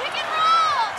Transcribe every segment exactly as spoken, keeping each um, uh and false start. pick and roll!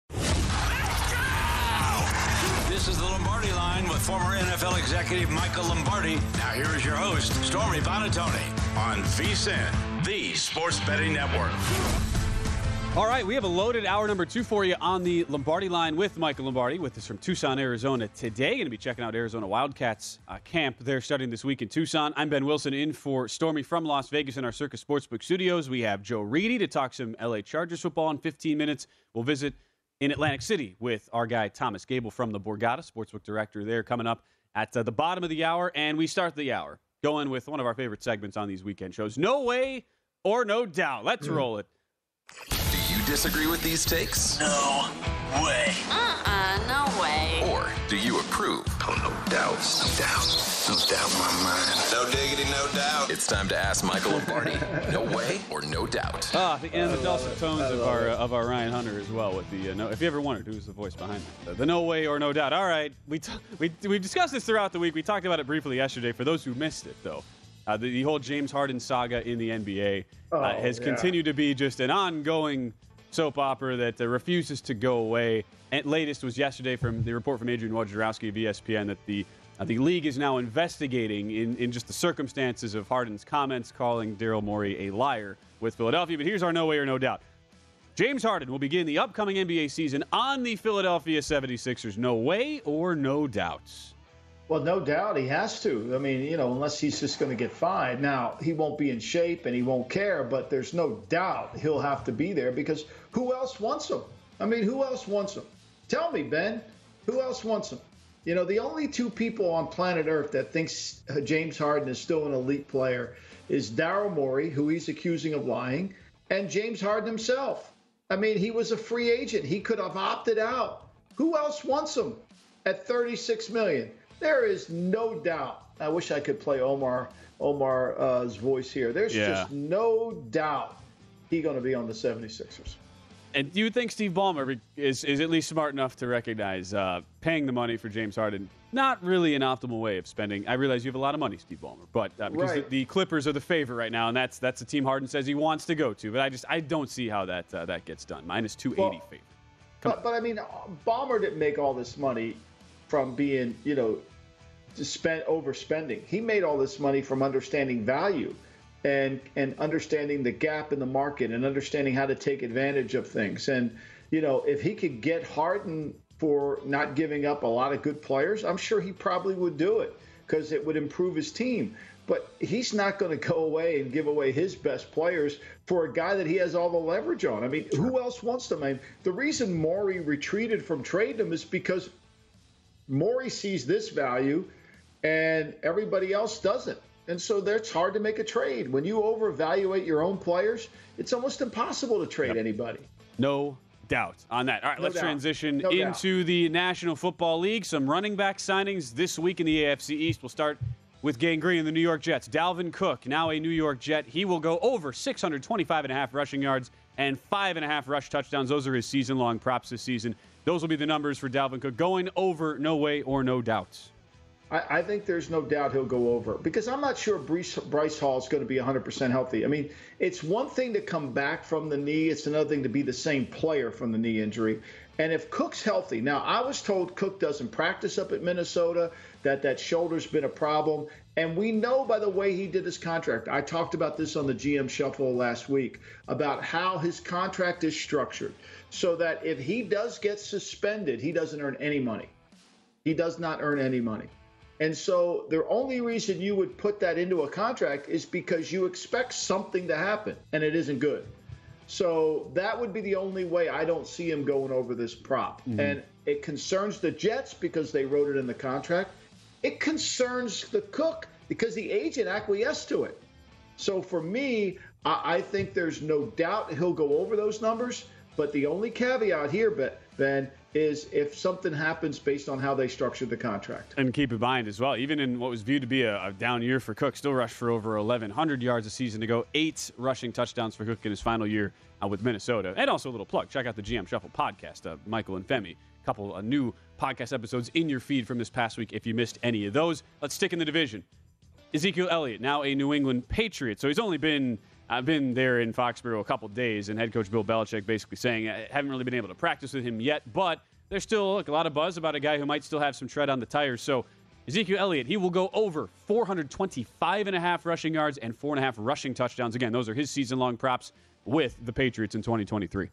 This is the Lombardi Line with former N F L executive Michael Lombardi. Now here is your host, Stormy Buonantony, on VSiN, the Sports Betting Network. All right, we have a loaded hour number two for you on the Lombardi Line with Michael Lombardi with us from Tucson, Arizona today. Going to be checking out Arizona Wildcats uh, camp. They're starting this week in Tucson. I'm Ben Wilson in for Stormy from Las Vegas in our Circus Sportsbook studios. We have Joe Reedy to talk some L A Chargers football in fifteen minutes. We'll visit in Atlantic City with our guy Thomas Gable from the Borgata, Sportsbook Director there, coming up at uh, the bottom of the hour. And we start the hour going with one of our favorite segments on these weekend shows, No Way or No Doubt. Let's roll it. Do you disagree with these takes? No way. Uh-uh, no way. Or do you approve? Oh, no doubts. No doubt. No doubt in my mind. No diggity, no doubt. It's time to ask Michael Lombardi, no way or no doubt. Ah, the, and the dulcet tones of our, uh, of our Ryan Hunter as well. With the uh, no, if you ever wondered who's the voice behind that. The, the no way or no doubt. All right, we, t- we, we discussed this throughout the week. We talked about it briefly yesterday. For those who missed it, though, Uh, the, the whole James Harden saga in the N B A uh, oh, has yeah. continued to be just an ongoing soap opera that uh, refuses to go away. And latest was yesterday from the report from Adrian Wojnarowski of E S P N that the uh, the league is now investigating in, in just the circumstances of Harden's comments, calling Daryl Morey a liar with Philadelphia. But here's our no way or no doubt. James Harden will begin the upcoming N B A season on the Philadelphia seventy-sixers. No way or no doubts. Well, no doubt he has to. I mean, you know, unless he's just going to get fined. Now, he won't be in shape and he won't care, but there's no doubt he'll have to be there because who else wants him? I mean, who else wants him? Tell me, Ben, who else wants him? You know, the only two people on planet Earth that thinks James Harden is still an elite player is Daryl Morey, who he's accusing of lying, and James Harden himself. I mean, he was a free agent. He could have opted out. Who else wants him at thirty-six million dollars? There is no doubt. I wish I could play Omar Omar's voice here. There's yeah. just no doubt he's going to be on the seventy-sixers. And do you think Steve Ballmer is, is at least smart enough to recognize uh, paying the money for James Harden, not really an optimal way of spending? I realize you have a lot of money, Steve Ballmer, but uh, because right. the, the Clippers are the favorite right now, and that's that's the team Harden says he wants to go to. But I just I don't see how that uh, that gets done. minus two eighty well, favorite. But, but I mean, Ballmer didn't make all this money from being, you know, to spend overspending. He made all this money from understanding value and and understanding the gap in the market and understanding how to take advantage of things. And, you know, if he could get Harden for not giving up a lot of good players, I'm sure he probably would do it because it would improve his team. But he's not going to go away and give away his best players for a guy that he has all the leverage on. I mean, who else wants them? I mean, the reason Morey retreated from trading him is because Morey sees this value and everybody else doesn't. And so that's hard to make a trade. When you overvaluate your own players, it's almost impossible to trade yep. anybody. No doubt on that. All right, no let's doubt. transition no into doubt. the National Football League. Some running back signings this week in the A F C East. We'll start with gangrene in the New York Jets. Dalvin Cook, now a New York Jet. He will go over six twenty-five and a half rushing yards and five and a half rush touchdowns. Those are his season-long props this season. Those will be the numbers for Dalvin Cook. Going over, no way or no doubt. I, I think there's no doubt he'll go over, because I'm not sure Bryce, Bryce Hall is going to be one hundred percent healthy. I mean, it's one thing to come back from the knee. It's another thing to be the same player from the knee injury. And if Cook's healthy, now I was told Cook doesn't practice up at Minnesota, that that shoulder's been a problem. And we know by the way he did his contract. I talked about this on the G M Shuffle last week about how his contract is structured so that if he does get suspended, he doesn't earn any money. He does not earn any money. And so the only reason you would put that into a contract is because you expect something to happen, and it isn't good. So that would be the only way I don't see him going over this prop. Mm-hmm. And it concerns the Jets because they wrote it in the contract. It concerns the Cook because the agent acquiesced to it. So for me, I, I think there's no doubt he'll go over those numbers. But the only caveat here, Ben, is if something happens based on how they structured the contract. And keep in mind as well, even in what was viewed to be a, a down year for Cook, still rushed for over eleven hundred yards a season ago, eight rushing touchdowns for Cook in his final year uh, with Minnesota. And also a little plug, check out the G M Shuffle podcast, uh, Michael and Femi. A couple of new podcast episodes in your feed from this past week if you missed any of those. Let's stick in the division. Ezekiel Elliott, now a New England Patriot. So he's only been... I've been there in Foxborough a couple days, and head coach Bill Belichick basically saying, I haven't really been able to practice with him yet, but there's still look, a lot of buzz about a guy who might still have some tread on the tires. So Ezekiel Elliott, he will go over four twenty-five and a half rushing yards and four and a half rushing touchdowns. Again, those are his season-long props with the Patriots in twenty twenty-three.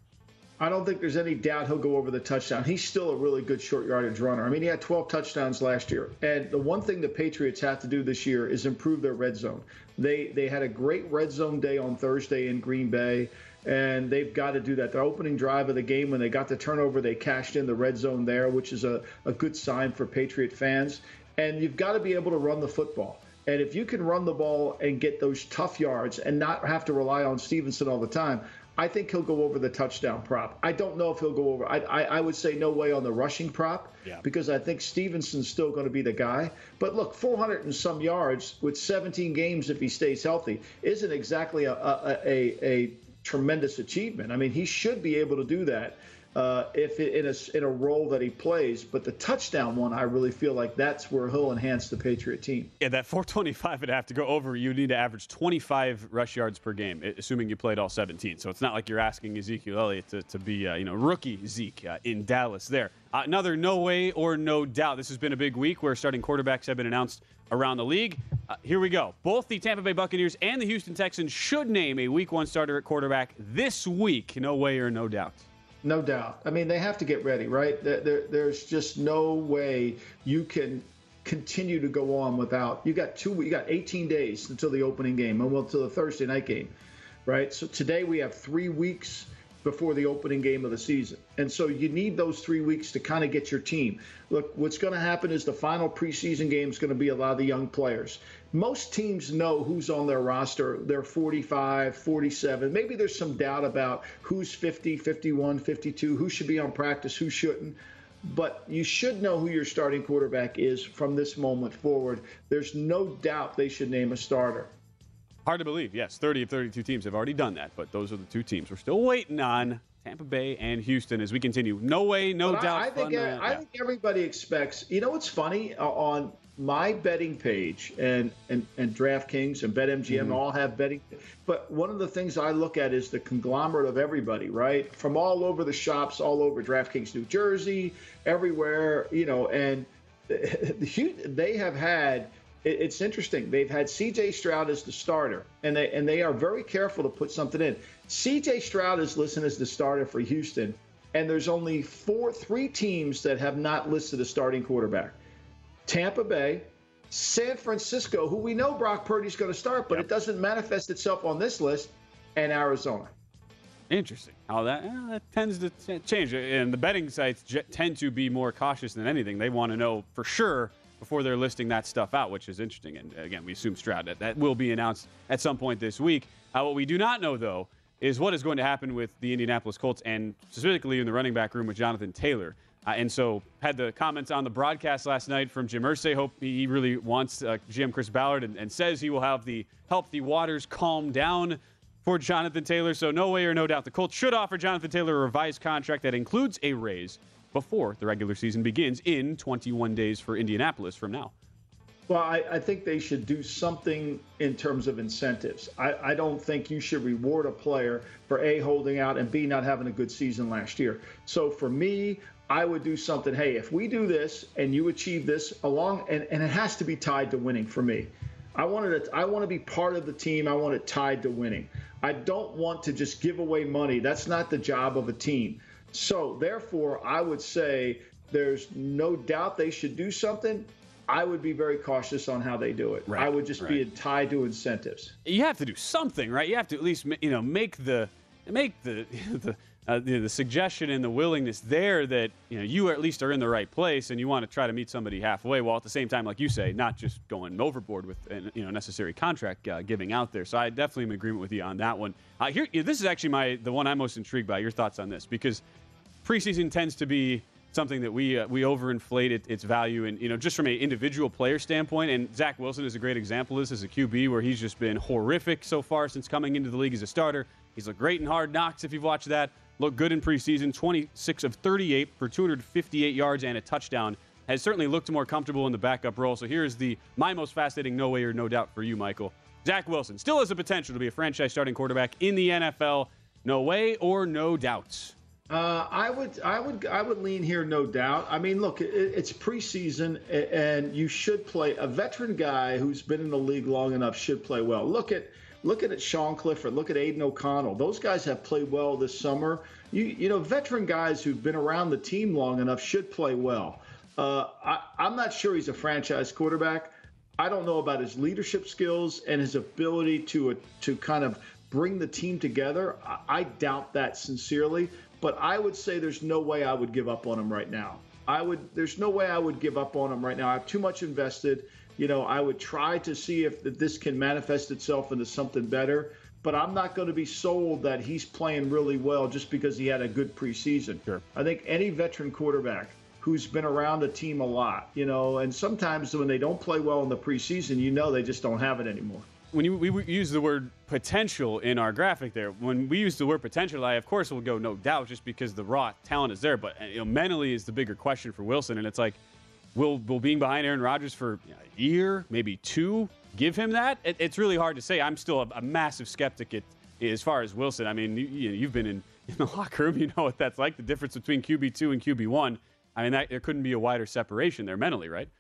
I don't think there's any doubt he'll go over the touchdown. He's still a really good short yardage runner. I mean, he had twelve touchdowns last year. And the one thing the Patriots have to do this year is improve their red zone. They they had a great red zone day on Thursday in Green Bay, and they've got to do that. Their opening drive of the game, when they got the turnover, they cashed in the red zone there, which is a, a good sign for Patriot fans. And you've got to be able to run the football. And if you can run the ball and get those tough yards and not have to rely on Stevenson all the time, I think he'll go over the touchdown prop. I don't know if he'll go over. I I, I would say no way on the rushing prop, yeah, because I think Stevenson's still going to be the guy. But look, four hundred and some yards with seventeen games if he stays healthy isn't exactly a a, a, a tremendous achievement. I mean, he should be able to do that uh, if in a in a role that he plays. But the touchdown one, I really feel like that's where he'll enhance the Patriot team. Yeah, that four twenty-five would have to go over. You need to average twenty-five rush yards per game, assuming you played all seventeen. So it's not like you're asking Ezekiel Elliott to, to be, uh, you know, rookie Zeke uh, in Dallas there. Uh, another no way or no doubt. This has been a big week where starting quarterbacks have been announced around the league. Uh, here we go. Both the Tampa Bay Buccaneers and the Houston Texans should name a week one starter at quarterback this week. No way or no doubt. No doubt. I mean, they have to get ready, right? There, there, there's just no way you can continue to go on without. You got two. You got eighteen days until the opening game, and well, until the Thursday night game, right? So today we have three weeks before the opening game of the season, and so you need those three weeks to kind of get your team. Look, what's going to happen is the final preseason game is going to be a lot of the young players. Most teams know who's on their roster. They're forty-five, forty-seven. Maybe there's some doubt about who's fifty, fifty-one, fifty-two, who should be on practice, who shouldn't. But you should know who your starting quarterback is from this moment forward. There's no doubt they should name a starter. Hard to believe. Yes, thirty of thirty-two teams have already done that. But those are the two teams we're still waiting on, Tampa Bay and Houston, as we continue. No way, no but doubt. I, I, think, I, I think everybody expects, you know what's funny, uh, on my betting page and, and, and DraftKings and BetMGM mm-hmm. all have betting. But one of the things I look at is the conglomerate of everybody, right? From all over the shops, all over DraftKings, New Jersey, everywhere, you know, and they have had, it's interesting. They've had C J Stroud as the starter, and they, and they are very careful to put something in. C J Stroud is listed as the starter for Houston, and there's only four, three teams that have not listed a starting quarterback. Tampa Bay, San Francisco, who we know Brock Purdy's going to start, but yep. it doesn't manifest itself on this list, and Arizona. Interesting. How that, well, that tends to change. And the betting sites j- tend to be more cautious than anything. They want to know for sure before they're listing that stuff out, which is interesting. And again, we assume Stroud. That, that will be announced at some point this week. Uh, what we do not know, though, is what is going to happen with the Indianapolis Colts and specifically in the running back room with Jonathan Taylor. Uh, and so had the comments on the broadcast last night from Jim Irsay. Hope he really wants uh, G M Chris Ballard and, and says he will have the help the waters calm down for Jonathan Taylor. So no way or no doubt the Colts should offer Jonathan Taylor a revised contract that includes a raise before the regular season begins in twenty-one days for Indianapolis from now. Well, I, I think they should do something in terms of incentives. I, I don't think you should reward a player for A, holding out, and B, not having a good season last year. So for me, I would do something. Hey, if we do this and you achieve this along, and, and it has to be tied to winning for me. I wanted to, I want to be part of the team. I want it tied to winning. I don't want to just give away money. That's not the job of a team. So therefore, I would say there's no doubt they should do something. I would be very cautious on how they do it. Right, I would just right. be tied to incentives. You have to do something, right? You have to at least, you know, make the make the the, uh, the, the suggestion and the willingness there that, you know, you at least are in the right place and you want to try to meet somebody halfway, while at the same time, like you say, not just going overboard with, you know, necessary contract uh, giving out there. So I definitely am in agreement with you on that one. Uh, here, this is actually my the one I'm most intrigued by. Your thoughts on this, because preseason tends to be something that we uh, we overinflate it, its value, and, you know, just from an individual player standpoint. And Zach Wilson is a great example of this as a Q B, where he's just been horrific so far since coming into the league as a starter. He's looked great in Hard Knocks, if you've watched that. Looked good in preseason, twenty-six of thirty-eight for two hundred fifty-eight yards and a touchdown. Has certainly looked more comfortable in the backup role. So here is the my most fascinating no way or no doubt for you, Michael. Zach Wilson still has the potential to be a franchise starting quarterback in the N F L. No way or no doubts. Uh, I would, I would, I would lean here, no doubt. I mean, look, it, it's preseason, and you should play. A veteran guy who's been in the league long enough should play well. Look at, look at it, Sean Clifford. Look at Aiden O'Connell. Those guys have played well this summer. You, you know, veteran guys who've been around the team long enough should play well. Uh, I, I'm not sure he's a franchise quarterback. I don't know about his leadership skills and his ability to, uh, to kind of bring the team together. I, I doubt that sincerely. But I would say there's no way I would give up on him right now. I would. There's no way I would give up on him right now. I have too much invested. You know, I would try to see if this can manifest itself into something better. But I'm not going to be sold that he's playing really well just because he had a good preseason. Sure. I think any veteran quarterback who's been around the team a lot, you know, and sometimes when they don't play well in the preseason, you know, they just don't have it anymore. When you, we use the word potential in our graphic there, when we use the word potential, I, of course, will go no doubt just because the raw talent is there. But, you know, mentally is the bigger question for Wilson. And it's like, will, will being behind Aaron Rodgers for a year, maybe two, give him that? It, it's really hard to say. I'm still a, a massive skeptic at, as far as Wilson. I mean, you, you've been in, in the locker room. You know what that's like, the difference between Q B two and Q B one. I mean, that, there couldn't be a wider separation there mentally, right?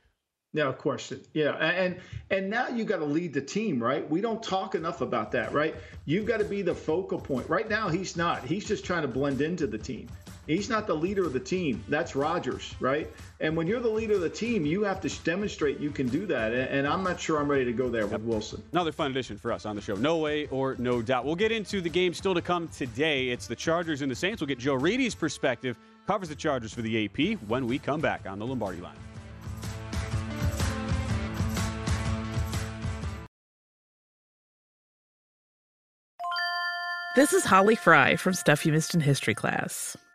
No question. Yeah. And and now you got to lead the team, right? We don't talk enough about that, right? You've got to be the focal point. Right now, he's not. He's just trying to blend into the team. He's not the leader of the team. That's Rodgers, right? And when you're the leader of the team, you have to demonstrate you can do that. And I'm not sure I'm ready to go there with Wilson. Another fun edition for us on the show. No way or no doubt. We'll get into the game still to come today. It's the Chargers and the Saints. We'll get Joe Reedy's perspective. Covers the Chargers for the A P when we come back on the Lombardi Line. This is Holly Fry from Stuff You Missed in History Class.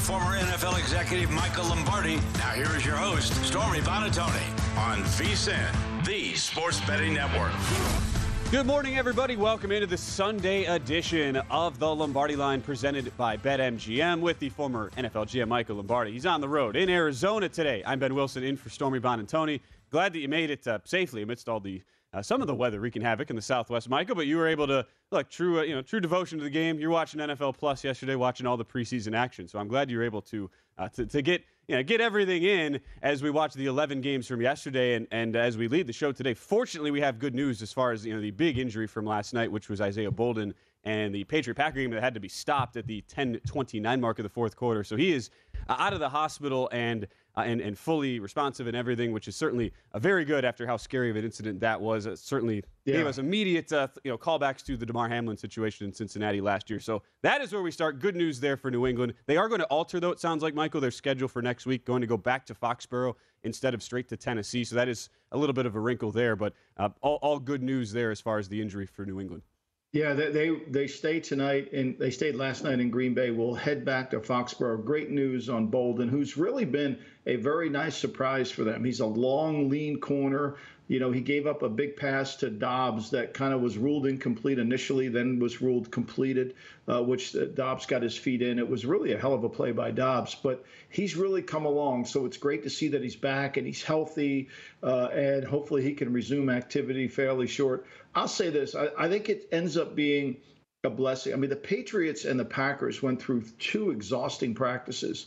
Former N F L executive Michael Lombardi. Now here is your host, Stormy Buonantony, on VSiN, the Sports Betting Network. Good morning, everybody. Welcome into the Sunday edition of the Lombardi Line, presented by BetMGM, with the former N F L G M Michael Lombardi. He's on the road in Arizona today. I'm Ben Wilson, in for Stormy Buonantony. Glad that you made it uh, safely amidst all the uh, some of the weather wreaking havoc in the Southwest, Michael. But you were able to. Look, true, uh, you know, true devotion to the game. You're watching N F L Plus yesterday, watching all the preseason action. So I'm glad you were able to uh, to, to get you know get everything in as we watch the eleven games from yesterday, and, and as we lead the show today. Fortunately, we have good news as far as you know the big injury from last night, which was Isaiah Bolden, and the Patriot-Packer game that had to be stopped at the ten twenty-nine mark of the fourth quarter. So he is uh, out of the hospital and. Uh, and, and fully responsive and everything, which is certainly uh, very good after how scary of an incident that was. It certainly yeah. gave us immediate uh, you know, callbacks to the DeMar Hamlin situation in Cincinnati last year. So that is where we start. Good news there for New England. They are going to alter, though, it sounds like, Michael, their schedule for next week, going to go back to Foxborough instead of straight to Tennessee. So that is a little bit of a wrinkle there, but uh, all, all good news there as far as the injury for New England. Yeah, they, they they stay tonight, and they stayed last night in Green Bay. We'll head back to Foxborough. Great news on Bolden, who's really been a very nice surprise for them. He's a long, lean corner. You know, he gave up a big pass to Dobbs that kind of was ruled incomplete initially, then was ruled completed, uh, which Dobbs got his feet in. It was really a hell of a play by Dobbs, but he's really come along. So it's great to see that he's back and he's healthy, uh, and hopefully he can resume activity fairly short. I'll say this. I, I think it ends up being a blessing. I mean, the Patriots and the Packers went through two exhausting practices,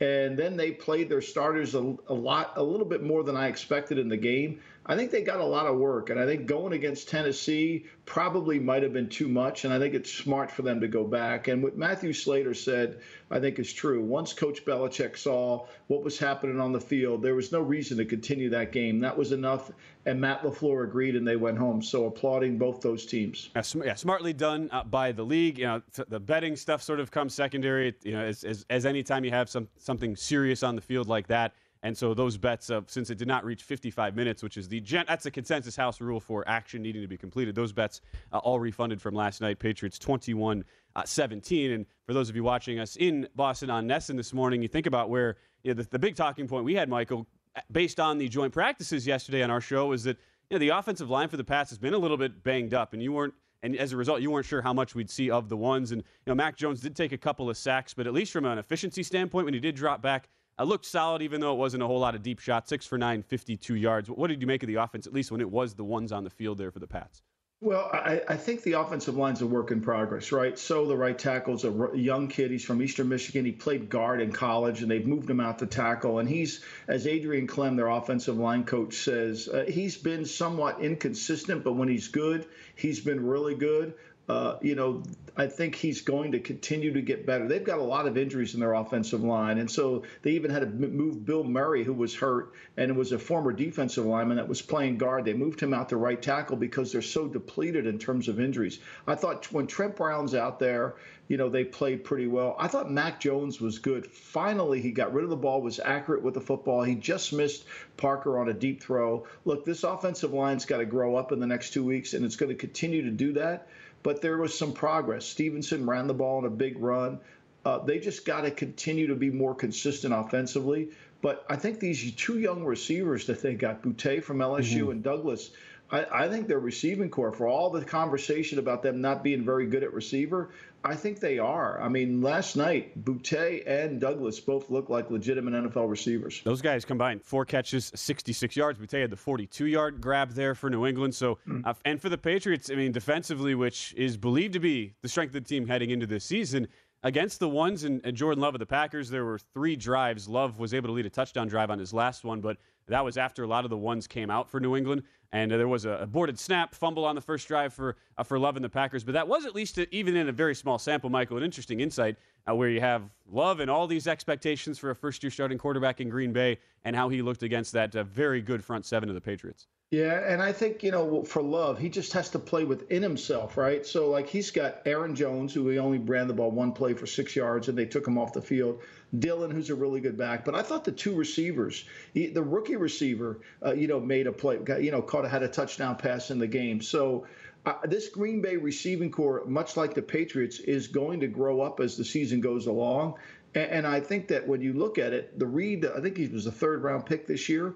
and then they played their starters a, a lot, a little bit more than I expected in the game. I think they got a lot of work, and I think going against Tennessee probably might have been too much, and I think it's smart for them to go back. And what Matthew Slater said, I think, is true. Once Coach Belichick saw what was happening on the field, there was no reason to continue that game. That was enough, and Matt LaFleur agreed, and they went home. So applauding both those teams. Yeah, sm- yeah, smartly done uh, by the league. You know, t- the betting stuff sort of comes secondary. You know, as as, as any time you have some something serious on the field like that. And so those bets, uh, since it did not reach fifty-five minutes, which is the gen- that's the consensus house rule for action needing to be completed. Those bets uh, all refunded from last night. Patriots twenty-one seventeen. And for those of you watching us in Boston on N E S N this morning, you think about where you know, the, the big talking point we had, Michael, based on the joint practices yesterday on our show, is that you know, the offensive line for the Pats has been a little bit banged up, and you weren't. And as a result, you weren't sure how much we'd see of the ones. And you know, Mac Jones did take a couple of sacks, but at least from an efficiency standpoint, when he did drop back. I looked solid, even though it wasn't a whole lot of deep shots. Six for nine, fifty-two yards. What did you make of the offense, at least when it was the ones on the field there for the Pats? Well, I, I think the offensive line's a work in progress, right? So the right tackle's a young kid. He's from Eastern Michigan. He played guard in college, and they've moved him out to tackle. And he's, as Adrian Clem, their offensive line coach, says, uh, he's been somewhat inconsistent, but when he's good, he's been really good. Uh, you know, I think he's going to continue to get better. They've got a lot of injuries in their offensive line, and so they even had to move Bill Murray, who was hurt, and it was a former defensive lineman that was playing guard. They moved him out to right tackle because they're so depleted in terms of injuries. I thought when Trent Brown's out there, you know, they played pretty well. I thought Mac Jones was good. Finally, he got rid of the ball, was accurate with the football. He just missed Parker on a deep throw. Look, this offensive line's got to grow up in the next two weeks, and it's going to continue to do that. But there was some progress. Stevenson ran the ball on a big run. Uh, they just got to continue to be more consistent offensively. But I think these two young receivers that they got, Boutte from L S U mm-hmm. and Douglas, I, I think their receiving core, for all the conversation about them not being very good at receiver, I think they are. I mean, last night, Boutte and Douglas both looked like legitimate N F L receivers. Those guys combined four catches, sixty-six yards. Boutte had the forty-two-yard grab there for New England. So, mm-hmm. uh, and for the Patriots, I mean, defensively, which is believed to be the strength of the team heading into this season, against the ones and, and Jordan Love of the Packers, there were three drives. Love was able to lead a touchdown drive on his last one, but that was after a lot of the ones came out for New England. And uh, there was a aborted snap, fumble on the first drive for uh, for Love and the Packers. But that was at least, a, even in a very small sample, Michael, an interesting insight uh, where you have Love and all these expectations for a first-year starting quarterback in Green Bay and how he looked against that uh, very good front seven of the Patriots. Yeah, and I think, you know, for Love, he just has to play within himself, right? So, like, he's got Aaron Jones, who he only ran the ball one play for six yards, and they took him off the field. Dillon, who's a really good back. But I thought the two receivers, he, the rookie receiver, uh, you know, made a play, got, you know, caught, had a touchdown pass in the game. So, Uh, this Green Bay receiving corps, much like the Patriots, is going to grow up as the season goes along. And, and I think that when you look at it, the Reed, I think he was the third round pick this year.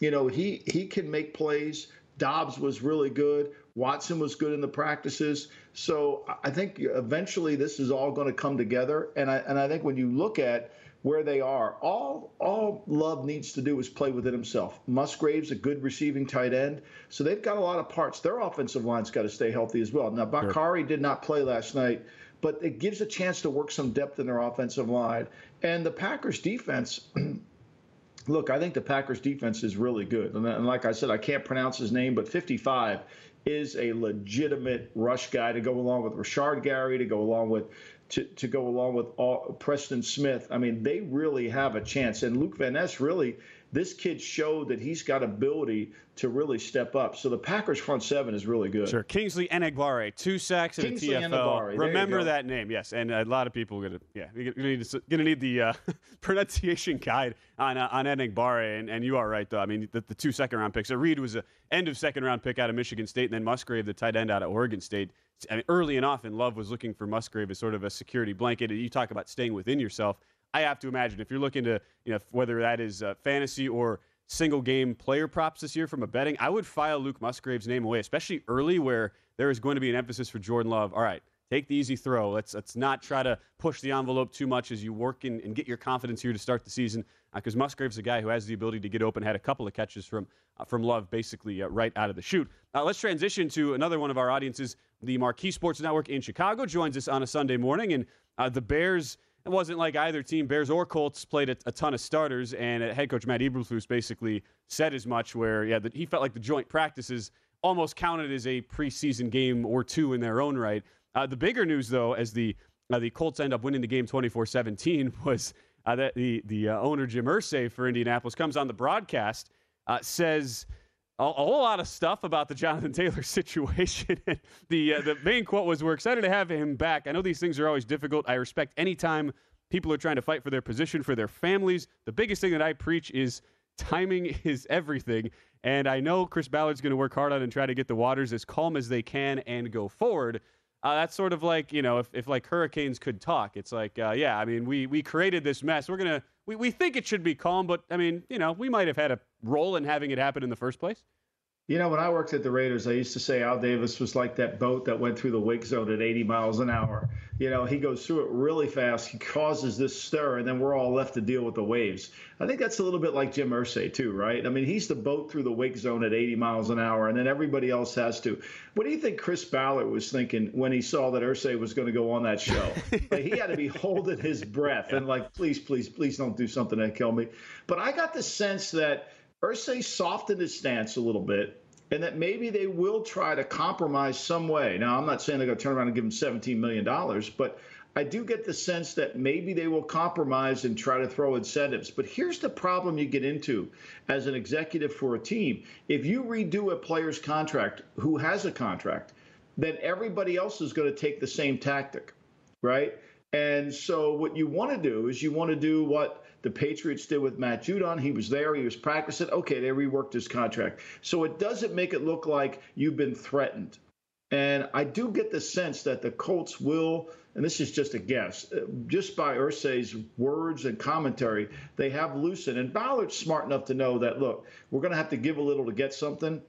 You know, he, he can make plays. Dobbs was really good. Watson was good in the practices. So I think eventually this is all going to come together. And I, and I think when you look at where they are, all all Love needs to do is play within himself. Musgrave's a good receiving tight end, so they've got a lot of parts. Their offensive line's got to stay healthy as well. Now, Bakari sure. did not play last night, but it gives a chance to work some depth in their offensive line. And the Packers' defense, look, I think the Packers' defense is really good. And, and like I said, I can't pronounce his name, but fifty-five is a legitimate rush guy to go along with Rashard Gary, to go along with To, to go along with all, Preston Smith. I mean, they really have a chance. And Luke Van Ness, really, this kid showed that he's got ability to really step up. So the Packers' front seven is really good. Sure. Kingsley Enagbare, two sacks in the T F L. Enagbare, remember that name, yes. And a lot of people are going to, yeah, you're going to need the uh, pronunciation guide on uh, on Enagbare. And, and you are right, though. I mean, the, the two second-round picks. So Reed was an end-of-second-round pick out of Michigan State, and then Musgrave, the tight end out of Oregon State. I mean, early and often, Love was looking for Musgrave as sort of a security blanket. You talk about staying within yourself. I have to imagine if you're looking to, you know, whether that is uh, fantasy or single game player props this year from a betting, I would file Luke Musgrave's name away, especially early where there is going to be an emphasis for Jordan Love. All right, take the easy throw. Let's let's not try to push the envelope too much as you work in, and get your confidence here to start the season, because uh, Musgrave's a guy who has the ability to get open, had a couple of catches from uh, from Love basically uh, right out of the chute. Uh, let's transition to another one of our audiences. The Marquee Sports Network in Chicago joins us on a Sunday morning, and uh, the Bears, it wasn't like either team, Bears or Colts, played a, a ton of starters, and head coach Matt Eberflus basically said as much where yeah, the, he felt like the joint practices almost counted as a preseason game or two in their own right. Uh, the bigger news, though, as the uh, the Colts end up winning the game twenty-four seventeen, was uh, that the, the uh, owner, Jim Irsay, for Indianapolis, comes on the broadcast, uh, says a, a whole lot of stuff about the Jonathan Taylor situation. the uh, The main quote was, "We're excited to have him back. I know these things are always difficult. I respect any time people are trying to fight for their position, for their families. The biggest thing that I preach is timing is everything. And I know Chris Ballard's going to work hard on it and try to get the waters as calm as they can and go forward." Uh, that's sort of like, you know, if, if like hurricanes could talk, it's like, uh, yeah, I mean, we we created this mess. We're going to, we, we think it should be calm, but I mean, you know, we might have had a role in having it happen in the first place. You know, when I worked at the Raiders, I used to say Al Davis was like that boat that went through the wake zone at eighty miles an hour. You know, he goes through it really fast. He causes this stir, and then we're all left to deal with the waves. I think that's a little bit like Jim Irsay, too, right? I mean, he's the boat through the wake zone at eighty miles an hour, and then everybody else has to. What do you think Chris Ballard was thinking when he saw that Irsay was going to go on that show? Like, he had to be holding his breath yeah. and like, please, please, please don't do something that kill me. But I got the sense that Irsay softened his stance a little bit, and that maybe they will try to compromise some way. Now, I'm not saying they're going to turn around and give him seventeen million dollars, but I do get the sense that maybe they will compromise and try to throw incentives. But here's the problem you get into as an executive for a team. If you redo a player's contract who has a contract, then everybody else is going to take the same tactic, right? And so what you want to do is you want to do what the Patriots did with Matt Judon. He was there. He was practicing. Okay, they reworked his contract. So it doesn't make it look like you've been threatened. And I do get the sense that the Colts will, and this is just a guess, just by Irsay's words and commentary, they have loosened. And Ballard's smart enough to know that, look, we're going to have to give a little to get something.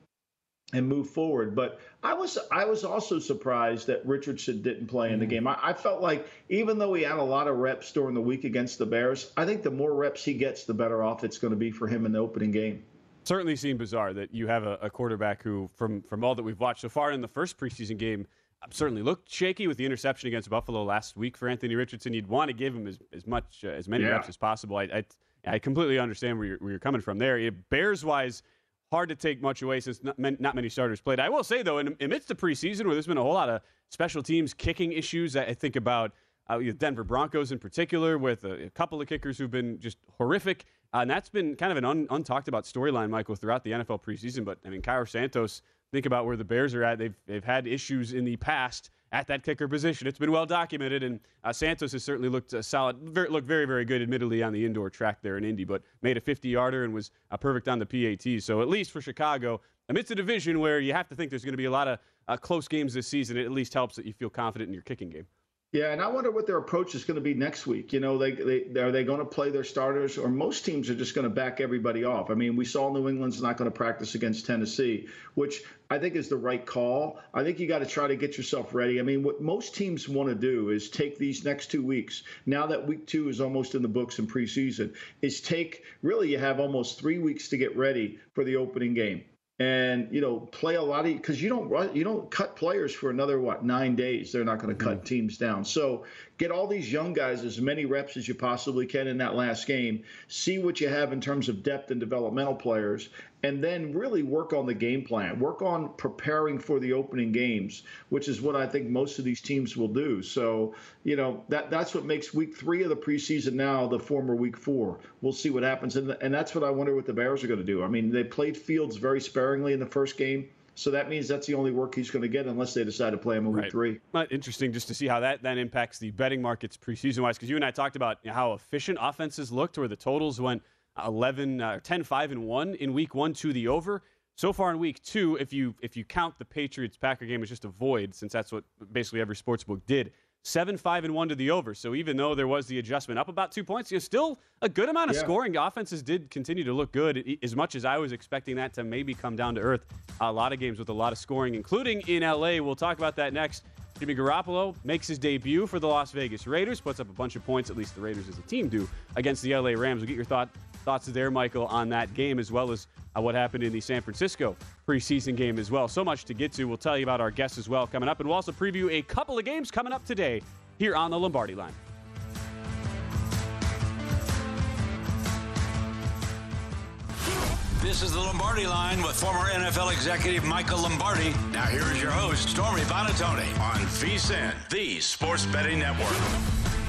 and move forward. But I was I was also surprised that Richardson didn't play in the game. I, I felt like even though he had a lot of reps during the week against the Bears, I think the more reps he gets, the better off it's going to be for him in the opening game. Certainly seemed bizarre that you have a, a quarterback who, from, from all that we've watched so far in the first preseason game, certainly looked shaky with the interception against Buffalo last week for Anthony Richardson. You'd want to give him as, as much, uh, as many yeah. reps as possible. I, I I completely understand where you're, where you're coming from there. It, Bears-wise, hard to take much away since not, not many starters played. I will say, though, in, amidst the preseason where there's been a whole lot of special teams kicking issues, I, I think about uh, Denver Broncos in particular with a, a couple of kickers who've been just horrific. Uh, and that's been kind of an un, untalked-about storyline, Michael, throughout the N F L preseason. But, I mean, Cairo Santos, think about where the Bears are at. They've they've had issues in the past at that kicker position. It's been well documented, and uh, Santos has certainly looked uh, solid, very, looked very, very good, admittedly, on the indoor track there in Indy, but made a fifty-yarder and was uh, perfect on the P A T. So at least for Chicago, amidst a division where you have to think there's going to be a lot of uh, close games this season, it at least helps that you feel confident in your kicking game. Yeah, and I wonder what their approach is going to be next week. You know, they, they, are they going to play their starters, or most teams are just going to back everybody off? I mean, we saw New England's not going to practice against Tennessee, which I think is the right call. I think you got to try to get yourself ready. I mean, what most teams want to do is take these next two weeks, now that week two is almost in the books in preseason, is take really you have almost three weeks to get ready for the opening game. And, you know, play a lot of, because you don't you don't cut players for another, what, nine days. They're not going to mm-hmm. cut teams down. So get all these young guys as many reps as you possibly can in that last game. See what you have in terms of depth and developmental players. And then really work on the game plan. Work on preparing for the opening games, which is what I think most of these teams will do. So, you know, that that's what makes week three of the preseason now the former week four. We'll see what happens. And, and that's what I wonder what the Bears are going to do. I mean, they played Fields very sparingly in the first game. So that means that's the only work he's going to get unless they decide to play him in week right. three. Not interesting just to see how that then impacts the betting markets preseason-wise, because you and I talked about how efficient offenses looked, where the totals went eleven, ten, five, and one in week one to the over. So far in week two, if you if you count the Patriots-Packer game as just a void, since that's what basically every sports book did, seven, five, and one to the over. So even though there was the adjustment up about two points, you know, still a good amount of yeah. scoring. Offenses did continue to look good, as much as I was expecting that to maybe come down to earth. A lot of games with a lot of scoring, including in L A. We'll talk about that next. Jimmy Garoppolo makes his debut for the Las Vegas Raiders, puts up a bunch of points, at least the Raiders as a team do, against the L A Rams. We'll get your thought, thoughts there, Michael, on that game, as well as uh, what happened in the San Francisco preseason game as well. So much to get to. We'll tell you about our guests as well coming up, and we'll also preview a couple of games coming up today here on the Lombardi Line. This is the Lombardi Line with former N F L executive Michael Lombardi. Now here is your host, Stormy Buonantony, on VSiN, the Sports Betting Network.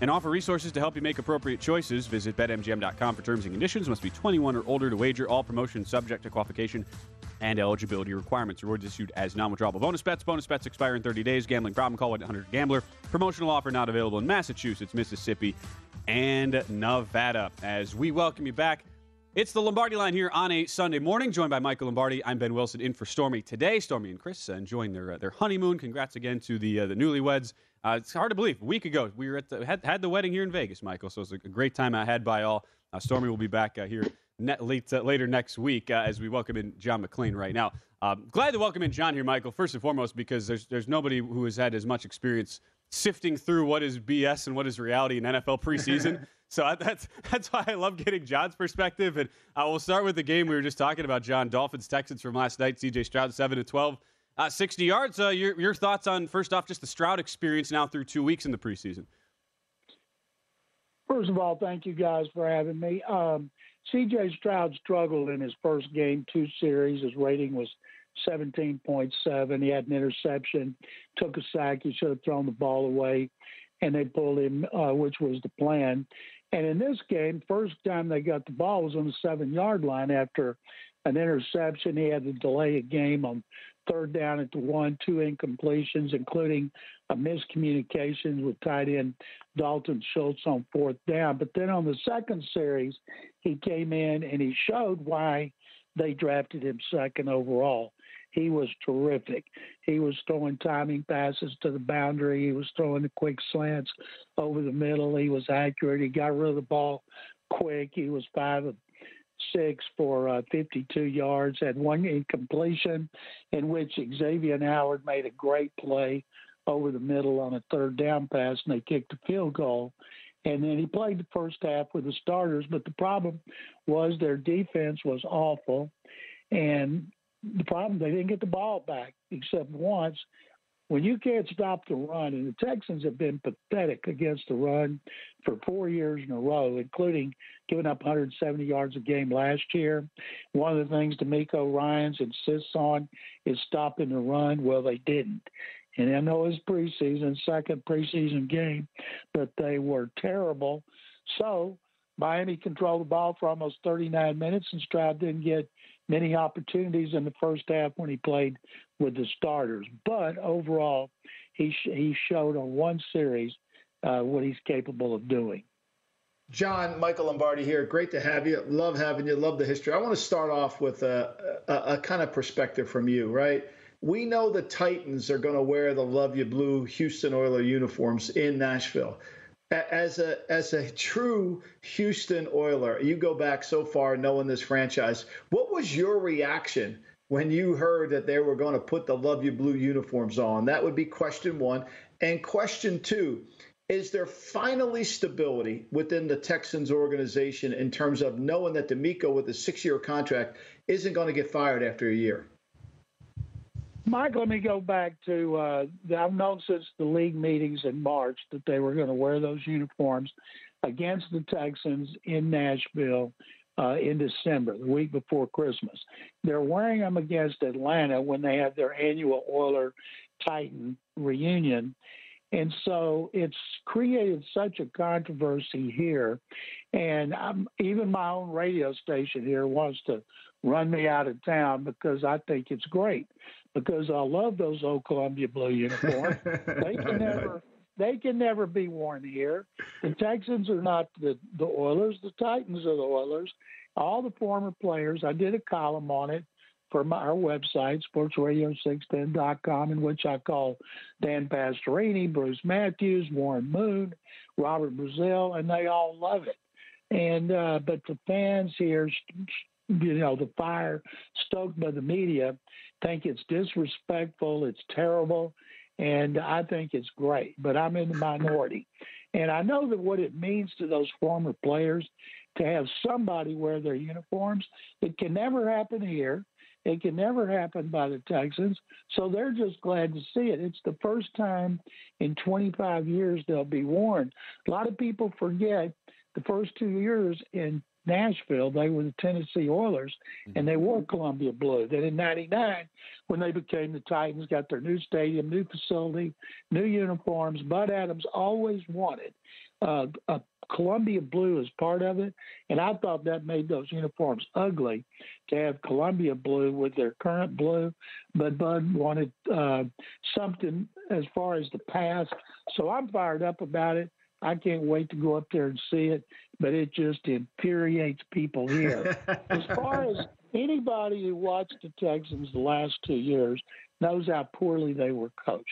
and offer resources to help you make appropriate choices. Visit Bet M G M dot com for terms and conditions. Must be twenty-one or older to wager. All promotions subject to qualification and eligibility requirements. Rewards issued as non-withdrawable bonus bets. Bonus bets expire in thirty days. Gambling problem? Call one eight hundred gambler. Promotional offer not available in Massachusetts, Mississippi, and Nevada. As we welcome you back, it's the Lombardi Line here on a Sunday morning, joined by Michael Lombardi. I'm Ben Wilson, in for Stormy today. Stormy and Chris uh, enjoying their uh, their honeymoon. Congrats again to the uh, the newlyweds. Uh, it's hard to believe. A week ago, we were at the, had, had the wedding here in Vegas, Michael, so it was a great time I had by all. Uh, Stormy will be back uh, here ne- late, uh, later next week uh, as we welcome in John McClain right now. Uh, glad to welcome in John here, Michael, first and foremost, because there's there's nobody who has had as much experience sifting through what is B S and what is reality in N F L preseason. So I, that's that's why I love getting John's perspective. And I will start with the game we were just talking about, John. Dolphins, Texans from last night. C J Stroud, seven to twelve, uh, sixty yards. Uh, your, your thoughts on, first off, just the Stroud experience now through two weeks in the preseason? First of all, thank you guys for having me. Um, C J Stroud struggled in his first game, two series. His rating was seventeen point seven. He had an interception, took a sack. He should have thrown the ball away, and they pulled him, uh, which was the plan. And in this game, first time they got the ball was on the seven-yard line after an interception. He had to delay a game on third down at the one, two incompletions, including a miscommunication with tight end Dalton Schultz on fourth down. But then on the second series, he came in and he showed why they drafted him second overall. He was terrific. He was throwing timing passes to the boundary. He was throwing the quick slants over the middle. He was accurate. He got rid of the ball quick. He was five of six for uh, fifty-two yards, had one incompletion in which Xavier Howard made a great play over the middle on a third down pass, and they kicked a field goal. And then he played the first half with the starters, but the problem was their defense was awful, and the problem, they didn't get the ball back except once. When you can't stop the run, and the Texans have been pathetic against the run for four years in a row, including giving up one hundred seventy yards a game last year. One of the things DeMeco Ryans insists on is stopping the run. Well, they didn't. And I know it's preseason, second preseason game, but they were terrible. So Miami controlled the ball for almost thirty-nine minutes, and Stroud didn't get many opportunities in the first half when he played with the starters. But overall, he sh- he showed on one series uh, what he's capable of doing. John, Michael Lombardi here. Great to have you. Love having you. Love the history. I want to start off with a, a, a kind of perspective from you, right? We know the Titans are going to wear the Love You Blue Houston Oilers uniforms in Nashville. As a as a true Houston Oiler, you go back so far knowing this franchise. What was your reaction when you heard that they were going to put the Love You Blue uniforms on? That would be question one. And question two, is there finally stability within the Texans organization in terms of knowing that DeMeco with a six-year contract isn't going to get fired after a year? Mike, let me go back to, uh, I've known since the league meetings in March that they were going to wear those uniforms against the Texans in Nashville uh, in December, the week before Christmas. They're wearing them against Atlanta when they have their annual Oiler Titan reunion. And so it's created such a controversy here. And I'm, even my own radio station here wants to run me out of town because I think it's great. Because I love those old Columbia blue uniforms. They can never they can never be worn here. The Texans are not the, the Oilers. The Titans are the Oilers. All the former players, I did a column on it for my, our website, sports radio six ten dot com, in which I call Dan Pastorini, Bruce Matthews, Warren Moon, Robert Brazil, and they all love it. And uh, but the fans here, you know, the fire stoked by the media, think it's disrespectful, it's terrible, and I think it's great. But I'm in the minority. And I know that what it means to those former players to have somebody wear their uniforms, it can never happen here. It can never happen by the Texans. So they're just glad to see it. It's the first time in twenty-five years they'll be worn. A lot of people forget the first two years in Nashville, they were the Tennessee Oilers, and they wore Columbia blue. Then in ninety-nine, when they became the Titans, got their new stadium, new facility, new uniforms, Bud Adams always wanted uh, a Columbia blue as part of it, and I thought that made those uniforms ugly to have Columbia blue with their current blue, but Bud wanted uh, something as far as the past, so I'm fired up about it. I can't wait to go up there and see it, but it just infuriates people here. As far as anybody who watched the Texans the last two years knows how poorly they were coached.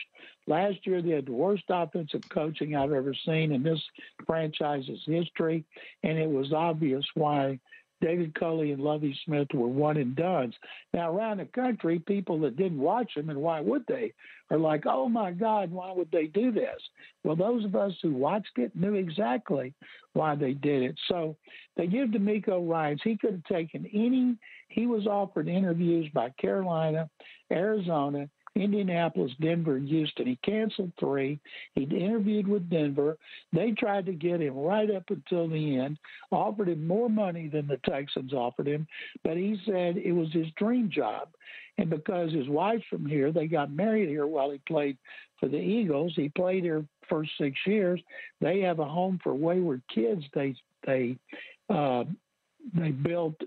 Last year, they had the worst offensive coaching I've ever seen in this franchise's history, and it was obvious why David Culley and Lovie Smith were one and dones. Now, around the country, people that didn't watch them, and why would they, are like, oh, my God, why would they do this? Well, those of us who watched it knew exactly why they did it. So they give DeMeco Ryans. He could have taken any. He was offered interviews by Carolina, Arizona, Indianapolis, Denver, and Houston. He canceled three. He interviewed with Denver. They tried to get him right up until the end, offered him more money than the Texans offered him, but he said it was his dream job. And because his wife's from here, they got married here while he played for the Eagles. He played here first six years. They have a home for wayward kids. They they uh, they built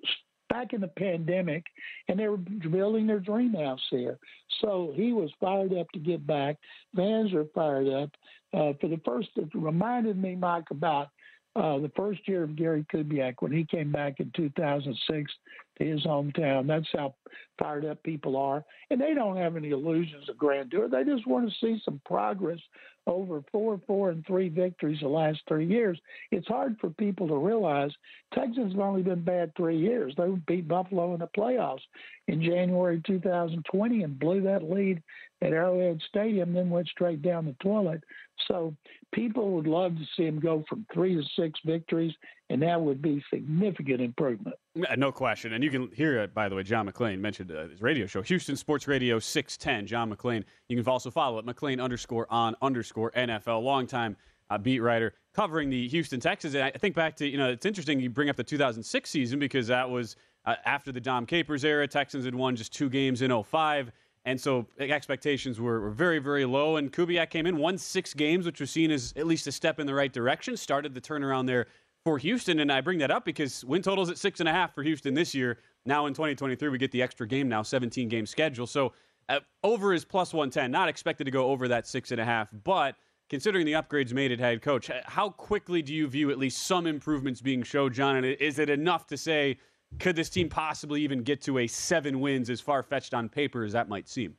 back in the pandemic, and they were building their dream house there. So he was fired up to get back. Fans are fired up. Uh, for the first, it reminded me, Mike, about uh, the first year of Gary Kubiak when he came back in two thousand six to his hometown. That's how fired up people are. And they don't have any illusions of grandeur. They just want to see some progress over four, four, and three victories the last three years. It's hard for people to realize Texans have only been bad three years. They beat Buffalo in the playoffs in January two thousand twenty and blew that lead at Arrowhead Stadium, then went straight down the toilet. So people would love to see him go from three to six victories, and that would be significant improvement. No question. And you can hear, by the way, John McClain mentioned uh, his radio show, Houston Sports Radio six ten, John McClain. You can also follow it, McClain underscore on underscore N F L, longtime uh, beat writer covering the Houston Texans. And I think back to, you know, it's interesting you bring up the two thousand six season because that was uh, after the Dom Capers era. Texans had won just two games in oh five. And so expectations were, were very, very low. And Kubiak came in, won six games, which was seen as at least a step in the right direction, started the turnaround there for Houston. And I bring that up because win totals at six and a half for Houston this year. Now in twenty twenty-three, we get the extra game now, seventeen game schedule. So uh, over is plus one ten, not expected to go over that six and a half. But considering the upgrades made at head coach, how quickly do you view at least some improvements being shown, John? And is it enough to say, could this team possibly even get to a seven wins, as far-fetched on paper as that might seem?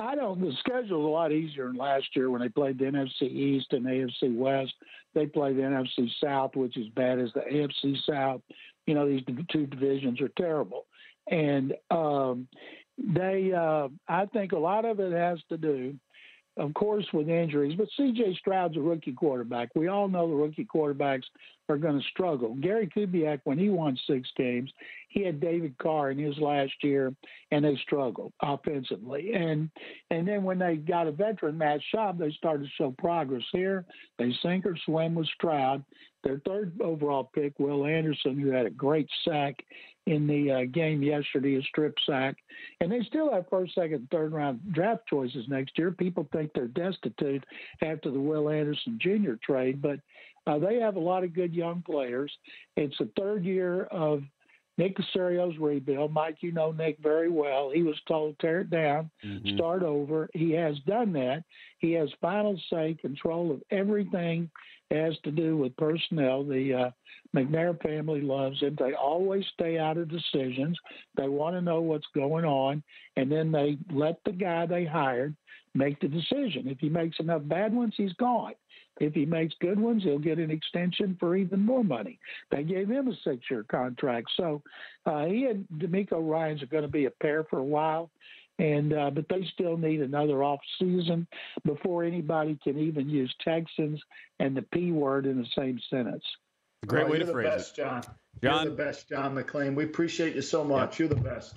I don't. The schedule's a lot easier than last year when they played the N F C East and A F C West. They played the N F C South, which is bad as the A F C South. You know, these two divisions are terrible. And um, they, uh, I think a lot of it has to do, of course, with injuries. But C J Stroud's a rookie quarterback. We all know the rookie quarterbacks are going to struggle. Gary Kubiak, when he won six games, he had David Carr in his last year, and they struggled offensively. And and then when they got a veteran, Matt Schaub, they started to show progress here. They sink or swim with Stroud. Their third overall pick, Will Anderson, who had a great sack in the uh, game yesterday, a strip sack. And they still have first, second, third round draft choices next year. People think they're destitute after the Will Anderson Junior trade, but uh, they have a lot of good young players. It's the third year of Nick Casario's rebuild. Mike, you know Nick very well. He was told, tear it down, mm-hmm. start over. He has done that. He has final say, control of everything that has to do with personnel. The uh, McNair family loves him. They always stay out of decisions. They want to know what's going on, and then they let the guy they hired make the decision. If he makes enough bad ones, he's gone. If he makes good ones, he'll get an extension for even more money. They gave him a six-year contract. So uh, he and DeMeco Ryans are going to be a pair for a while, and uh, but they still need another off season before anybody can even use Texans and the P word in the same sentence. Great oh, way to phrase it. You're the best, John. John. You're the best, John McClain. We appreciate you so much. Yeah. You're the best.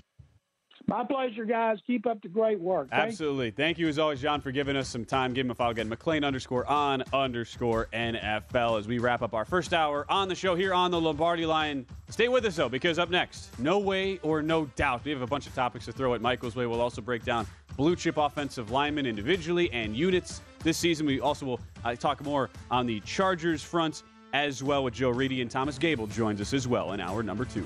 My pleasure, guys. Keep up the great work. Thank Absolutely. You. Thank you, as always, John, for giving us some time. Give him a follow again, McClain underscore on underscore N F L, as we wrap up our first hour on the show here on the Lombardi Line. Stay with us, though, because up next, no way or no doubt. We have a bunch of topics to throw at Michael's way. We'll also break down blue-chip offensive linemen individually and units this season. We also will uh, talk more on the Chargers front as well with Joe Reedy, and Thomas Gable joins us as well in hour number two.